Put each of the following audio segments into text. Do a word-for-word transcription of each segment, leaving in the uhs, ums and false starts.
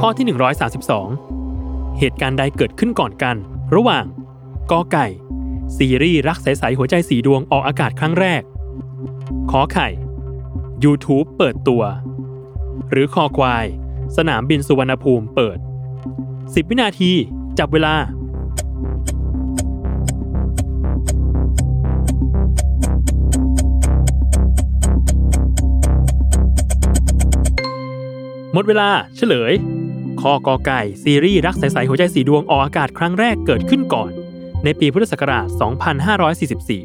ข้อที่หนึ่งร้อยสามสิบสองเหตุการณ์ใดเกิดขึ้นก่อนกันระหว่างกอไก่ซีรีส์รักใสๆหัวใจสีดวงออกอากาศครั้งแรกขอไข่ YouTube เปิดตัวหรือคอควายสนามบินสุวรรณภูมิเปิดสิบวินาทีจับเวลาหมดเวลาเฉลยคอกอไก่ซีรีส์รักใสๆหัวใจสีดวงออกอากาศครั้งแรกเกิดขึ้นก่อนในปีพุทธศักราช สองพันห้าร้อยสี่สิบสี่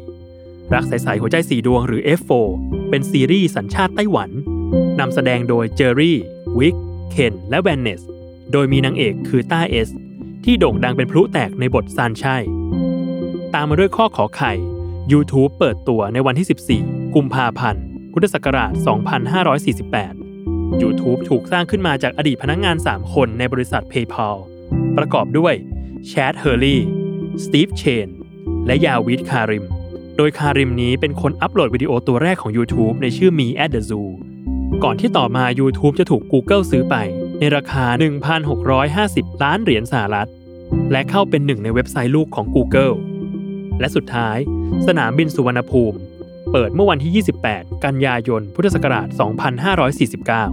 รักใสๆหัวใจสีดวงหรือ เอฟ โฟร์ เป็นซีรีส์สัญชาติไต้หวันนำแสดงโดยเจอรี่วิกเคนและแวนเนสโดยมีนางเอกคือต้าเอสที่โด่งดังเป็นพลุแตกในบทซานชัยตามมาด้วยข้อขอไข่ YouTube เปิดตัวในวันที่สิบสี่กุมภาพันธ์พุทธศักราช สองพันห้าร้อยสี่สิบแปดYouTube ถูกสร้างขึ้นมาจากอดีตพนักงานสามคนในบริษัท PayPal ประกอบด้วย Chad Hurley, Steve Chen และ Jawed Karim โดย Karim นี้เป็นคนอัปโหลดวิดีโอตัวแรกของ YouTube ในชื่อ Me at the Zoo ก่อนที่ต่อมา YouTube จะถูก Google ซื้อไปในราคา หนึ่งพันหกร้อยห้าสิบ ล้านเหรียญสหรัฐและเข้าเป็นหนึ่งในเว็บไซต์ลูกของ Google และสุดท้ายสนามบินสุวรรณภูมิเปิดเมื่อวันที่ยี่สิบแปดกันยายนพุทธศักราช สองพันห้าร้อยสี่สิบเก้า